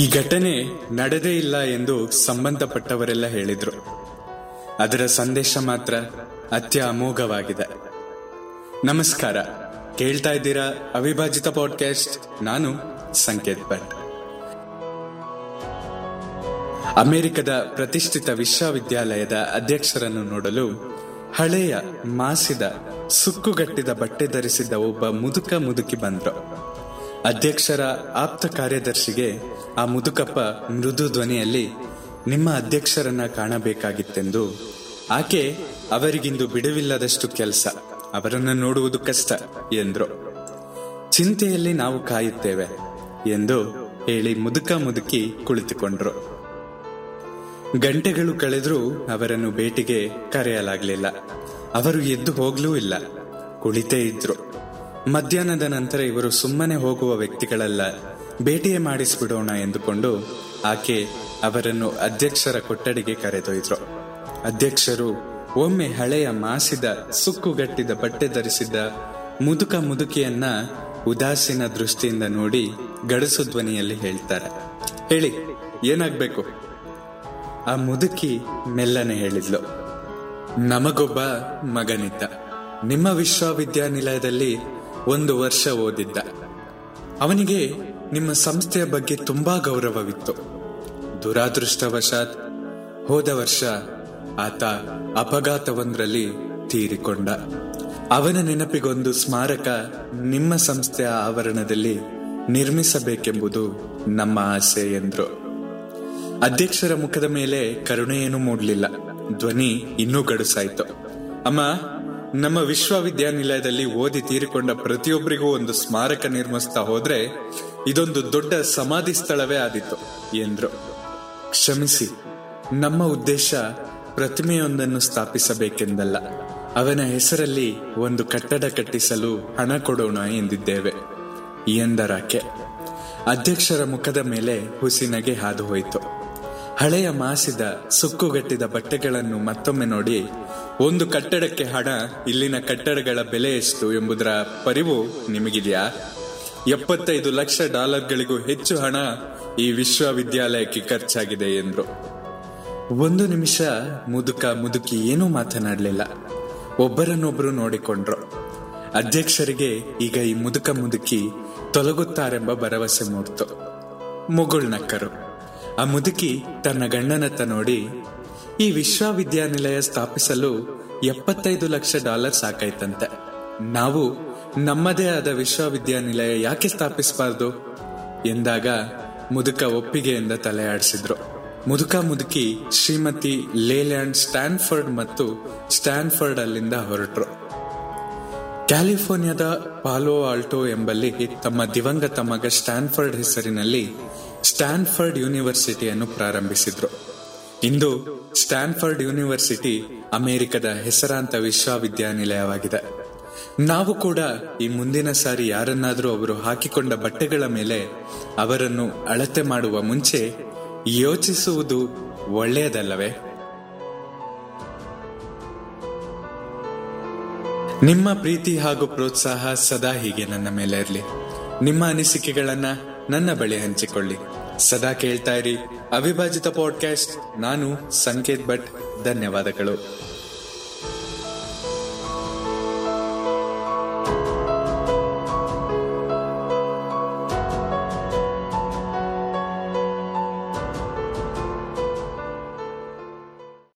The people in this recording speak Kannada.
ಈ ಘಟನೆ ನಡೆದೇ ಇಲ್ಲ ಎಂದು ಸಂಬಂಧಪಟ್ಟವರೆಲ್ಲ ಹೇಳಿದ್ರು. ಅದರ ಸಂದೇಶ ಮಾತ್ರ ಅತ್ಯ ಅಮೋಘವಾಗಿದೆ. ನಮಸ್ಕಾರ, ಕೇಳ್ತಾ ಇದ್ದೀರಾ ಅವಿಭಾಜಿತ ಪಾಡ್ಕಾಸ್ಟ್. ನಾನು ಸಂಕೇತ್ ಭಟ್. ಅಮೆರಿಕದ ಪ್ರತಿಷ್ಠಿತ ವಿಶ್ವವಿದ್ಯಾಲಯದ ಅಧ್ಯಕ್ಷರನ್ನು ನೋಡಲು ಹಳೆಯ ಮಾಸಿದ ಸುಕ್ಕುಗಟ್ಟಿದ ಬಟ್ಟೆ ಧರಿಸಿದ್ದ ಒಬ್ಬ ಮುದುಕಿ ಬಂದ್ರು. ಅಧ್ಯಕ್ಷರ ಆಪ್ತ ಕಾರ್ಯದರ್ಶಿಗೆ ಆ ಮುದುಕಪ್ಪ ಮೃದು ಧ್ವನಿಯಲ್ಲಿ ನಿಮ್ಮ ಅಧ್ಯಕ್ಷರನ್ನ ಕಾಣಬೇಕಾಗಿತ್ತೆಂದು. ಆಕೆ ಅವರಿಗಿಂದು ಬಿಡುವಿಲ್ಲದಷ್ಟು ಕೆಲಸ, ಅವರನ್ನು ನೋಡುವುದು ಕಷ್ಟ ಎಂದ್ರು. ಚಿಂತೆಯಲ್ಲಿ ನಾವು ಕಾಯುತ್ತೇವೆ ಎಂದು ಹೇಳಿ ಮುದುಕಿ ಕುಳಿತುಕೊಂಡ್ರು. ಗಂಟೆಗಳು ಕಳೆದ್ರೂ ಅವರನ್ನು ಭೇಟಿಗೆ ಕರೆಯಲಾಗ್ಲಿಲ್ಲ. ಅವರು ಎದ್ದು ಹೋಗ್ಲೂ ಇಲ್ಲ, ಕುಳಿತೇ ಇದ್ರು. ಮಧ್ಯಾಹ್ನದ ನಂತರ ಇವರು ಸುಮ್ಮನೆ ಹೋಗುವ ವ್ಯಕ್ತಿಗಳೆಲ್ಲ, ಭೇಟಿಯೇ ಮಾಡಿಸ್ಬಿಡೋಣ ಎಂದುಕೊಂಡು ಆಕೆ ಅವರನ್ನು ಅಧ್ಯಕ್ಷರ ಕೊಠಡಿಗೆ ಕರೆದೊಯ್ದರು. ಅಧ್ಯಕ್ಷರು ಒಮ್ಮೆ ಹಳೆಯ ಮಾಸಿದ ಸುಕ್ಕುಗಟ್ಟಿದ ಬಟ್ಟೆ ಧರಿಸಿದ್ದ ಮುದುಕಿಯನ್ನ ಉದಾಸೀನ ದೃಷ್ಟಿಯಿಂದ ನೋಡಿ ಗಡಸು ಧ್ವನಿಯಲ್ಲಿ ಹೇಳ್ತಾರೆ, ಹೇಳಿ ಏನಾಗ್ಬೇಕು? ಆ ಮುದುಕಿ ಮೆಲ್ಲನೆ ಹೇಳಿದ್ಲು, ನಮಗೊಬ್ಬ ಮಗನಿದ್ದ, ನಿಮ್ಮ ವಿಶ್ವವಿದ್ಯಾನಿಲಯದಲ್ಲಿ 1 ವರ್ಷ ಓದಿದ್ದ. ಅವನಿಗೆ ನಿಮ್ಮ ಸಂಸ್ಥೆಯ ಬಗ್ಗೆ ತುಂಬಾ ಗೌರವವಿತ್ತು. ದುರಾದೃಷ್ಟವಶಾತ್ ಹೋದ ವರ್ಷ ಆತ ಅಪಘಾತವೊಂದರಲ್ಲಿ ತೀರಿಕೊಂಡ. ಅವನ ನೆನಪಿಗೊಂದು ಸ್ಮಾರಕ ನಿಮ್ಮ ಸಂಸ್ಥೆಯ ಆವರಣದಲ್ಲಿ ನಿರ್ಮಿಸಬೇಕೆಂಬುದು ನಮ್ಮ ಆಸೆ ಎಂದ್ರು. ಅಧ್ಯಕ್ಷರ ಮುಖದ ಮೇಲೆ ಕರುಣೆಯೇನು ಮೂಡಲಿಲ್ಲ. ಧ್ವನಿ ಇನ್ನೂ ಗಡುಸಾಯಿತು. ಅಮ್ಮ, ನಮ್ಮ ವಿಶ್ವವಿದ್ಯಾನಿಲಯದಲ್ಲಿ ಓದಿ ತೀರಿಕೊಂಡ ಪ್ರತಿಯೊಬ್ಬರಿಗೂ ಒಂದು ಸ್ಮಾರಕ ನಿರ್ಮಿಸ್ತಾ ಹೋದ್ರೆ ಇದೊಂದು ದೊಡ್ಡ ಸಮಾಧಿ ಸ್ಥಳವೇ ಆದಿತ್ತು ಎಂದ್ರು. ಕ್ಷಮಿಸಿ, ನಮ್ಮ ಉದ್ದೇಶ ಪ್ರತಿಮೆಯೊಂದನ್ನು ಸ್ಥಾಪಿಸಬೇಕೆಂದಲ್ಲ, ಅವನ ಹೆಸರಲ್ಲಿ ಒಂದು ಕಟ್ಟಡ ಕಟ್ಟಿಸಲು ಹಣ ಕೊಡೋಣ ಎಂದಿದ್ದೇವೆ ಎಂದರಾಕೆ. ಅಧ್ಯಕ್ಷರ ಮುಖದ ಮೇಲೆ ಹುಸಿನಗೆ ಹಾದು ಹೋಯಿತು. ಹಳೆಯ ಮಾಸಿದ ಸುಕ್ಕುಗಟ್ಟಿದ ಬಟ್ಟೆಗಳನ್ನು ಮತ್ತೊಮ್ಮೆ ನೋಡಿ, ಒಂದು ಕಟ್ಟಡಕ್ಕೆ ಹಣ, ಇಲ್ಲಿನ ಕಟ್ಟಡಗಳ ಬೆಲೆ ಎಷ್ಟು ಎಂಬುದರ ಪರಿವು ನಿಮಗಿದೆಯಾ? $75 ಲಕ್ಷ ಹೆಚ್ಚು ಹಣ ಈ ವಿಶ್ವವಿದ್ಯಾಲಯಕ್ಕೆ ಖರ್ಚಾಗಿದೆ ಎಂದ್ರು. 1 ನಿಮಿಷ ಮುದುಕಿ ಏನೂ ಮಾತನಾಡಲಿಲ್ಲ. ಒಬ್ಬರನ್ನೊಬ್ಬರು ನೋಡಿಕೊಂಡ್ರು. ಅಧ್ಯಕ್ಷರಿಗೆ ಈಗ ಈ ಮುದುಕಿ ತೊಲಗುತ್ತಾರೆಂಬ ಭರವಸೆ ಮೂಡ್ತು. ಮುಗುಳ್ನಕ್ಕರು. ಆ ಮುದುಕಿ ತನ್ನ ಗಂಡನತ್ತ ನೋಡಿ, ಈ ವಿಶ್ವವಿದ್ಯಾನಿಲಯ ಸ್ಥಾಪಿಸಲು $75 ಲಕ್ಷ ಸಾಕಾಯ್ತಂತೆ. ನಾವು ನಮ್ಮದೇ ಆದ ವಿಶ್ವವಿದ್ಯಾನಿಲಯ ಯಾಕೆ ಸ್ಥಾಪಿಸಬಾರ್ದು ಎಂದಾಗ ಮುದುಕ ಒಪ್ಪಿಗೆಯಿಂದ ತಲೆ ಆಡಿಸಿದ್ರು. ಮುದುಕಿ ಶ್ರೀಮತಿ ಲೇಲ್ಯಾಂಡ್ ಸ್ಟ್ಯಾನ್ಫರ್ಡ್ ಮತ್ತು ಸ್ಟ್ಯಾನ್ಫರ್ಡ್ ಅಲ್ಲಿಂದ ಹೊರಟರು. ಕ್ಯಾಲಿಫೋರ್ನಿಯಾದ ಪಾಲೋ ಆಲ್ಟೋ ಎಂಬಲ್ಲಿ ತಮ್ಮ ದಿವಂಗತ ಮಗ ಸ್ಟ್ಯಾನ್ಫರ್ಡ್ ಹೆಸರಿನಲ್ಲಿ ಸ್ಟ್ಯಾನ್ಫರ್ಡ್ ಯೂನಿವರ್ಸಿಟಿಯನ್ನು ಪ್ರಾರಂಭಿಸಿದ್ರು. ಇಂದು ಸ್ಟ್ಯಾನ್ಫರ್ಡ್ ಯೂನಿವರ್ಸಿಟಿ ಅಮೆರಿಕದ ಹೆಸರಾಂತ ವಿಶ್ವವಿದ್ಯಾನಿಲಯವಾಗಿದೆ. ನಾವು ಕೂಡ ಈ ಮುಂದಿನ ಸಾರಿ ಯಾರನ್ನಾದರೂ ಅವರು ಹಾಕಿಕೊಂಡ ಬಟ್ಟೆಗಳ ಮೇಲೆ ಅವರನ್ನು ಅಳತೆ ಮಾಡುವ ಮುಂಚೆ ಯೋಚಿಸುವುದು ಒಳ್ಳೆಯದಲ್ಲವೇ? ನಿಮ್ಮ ಪ್ರೀತಿ ಹಾಗೂ ಪ್ರೋತ್ಸಾಹ ಸದಾ ಹೀಗೆ ನನ್ನ ಮೇಲೆ ಇರಲಿ. ನಿಮ್ಮ ಅನಿಸಿಕೆಗಳನ್ನ ನನ್ನ ಬಳಿ ಹಂಚಿಕೊಳ್ಳಿ. ಸದಾ ಕೇಳ್ತಾ ಇರಿ ಅವಿಭಾಜಿತ ಪಾಡ್ಕಾಸ್ಟ್. ನಾನು ಸಂಕೇತ್ ಭಟ್. ಧನ್ಯವಾದಗಳು.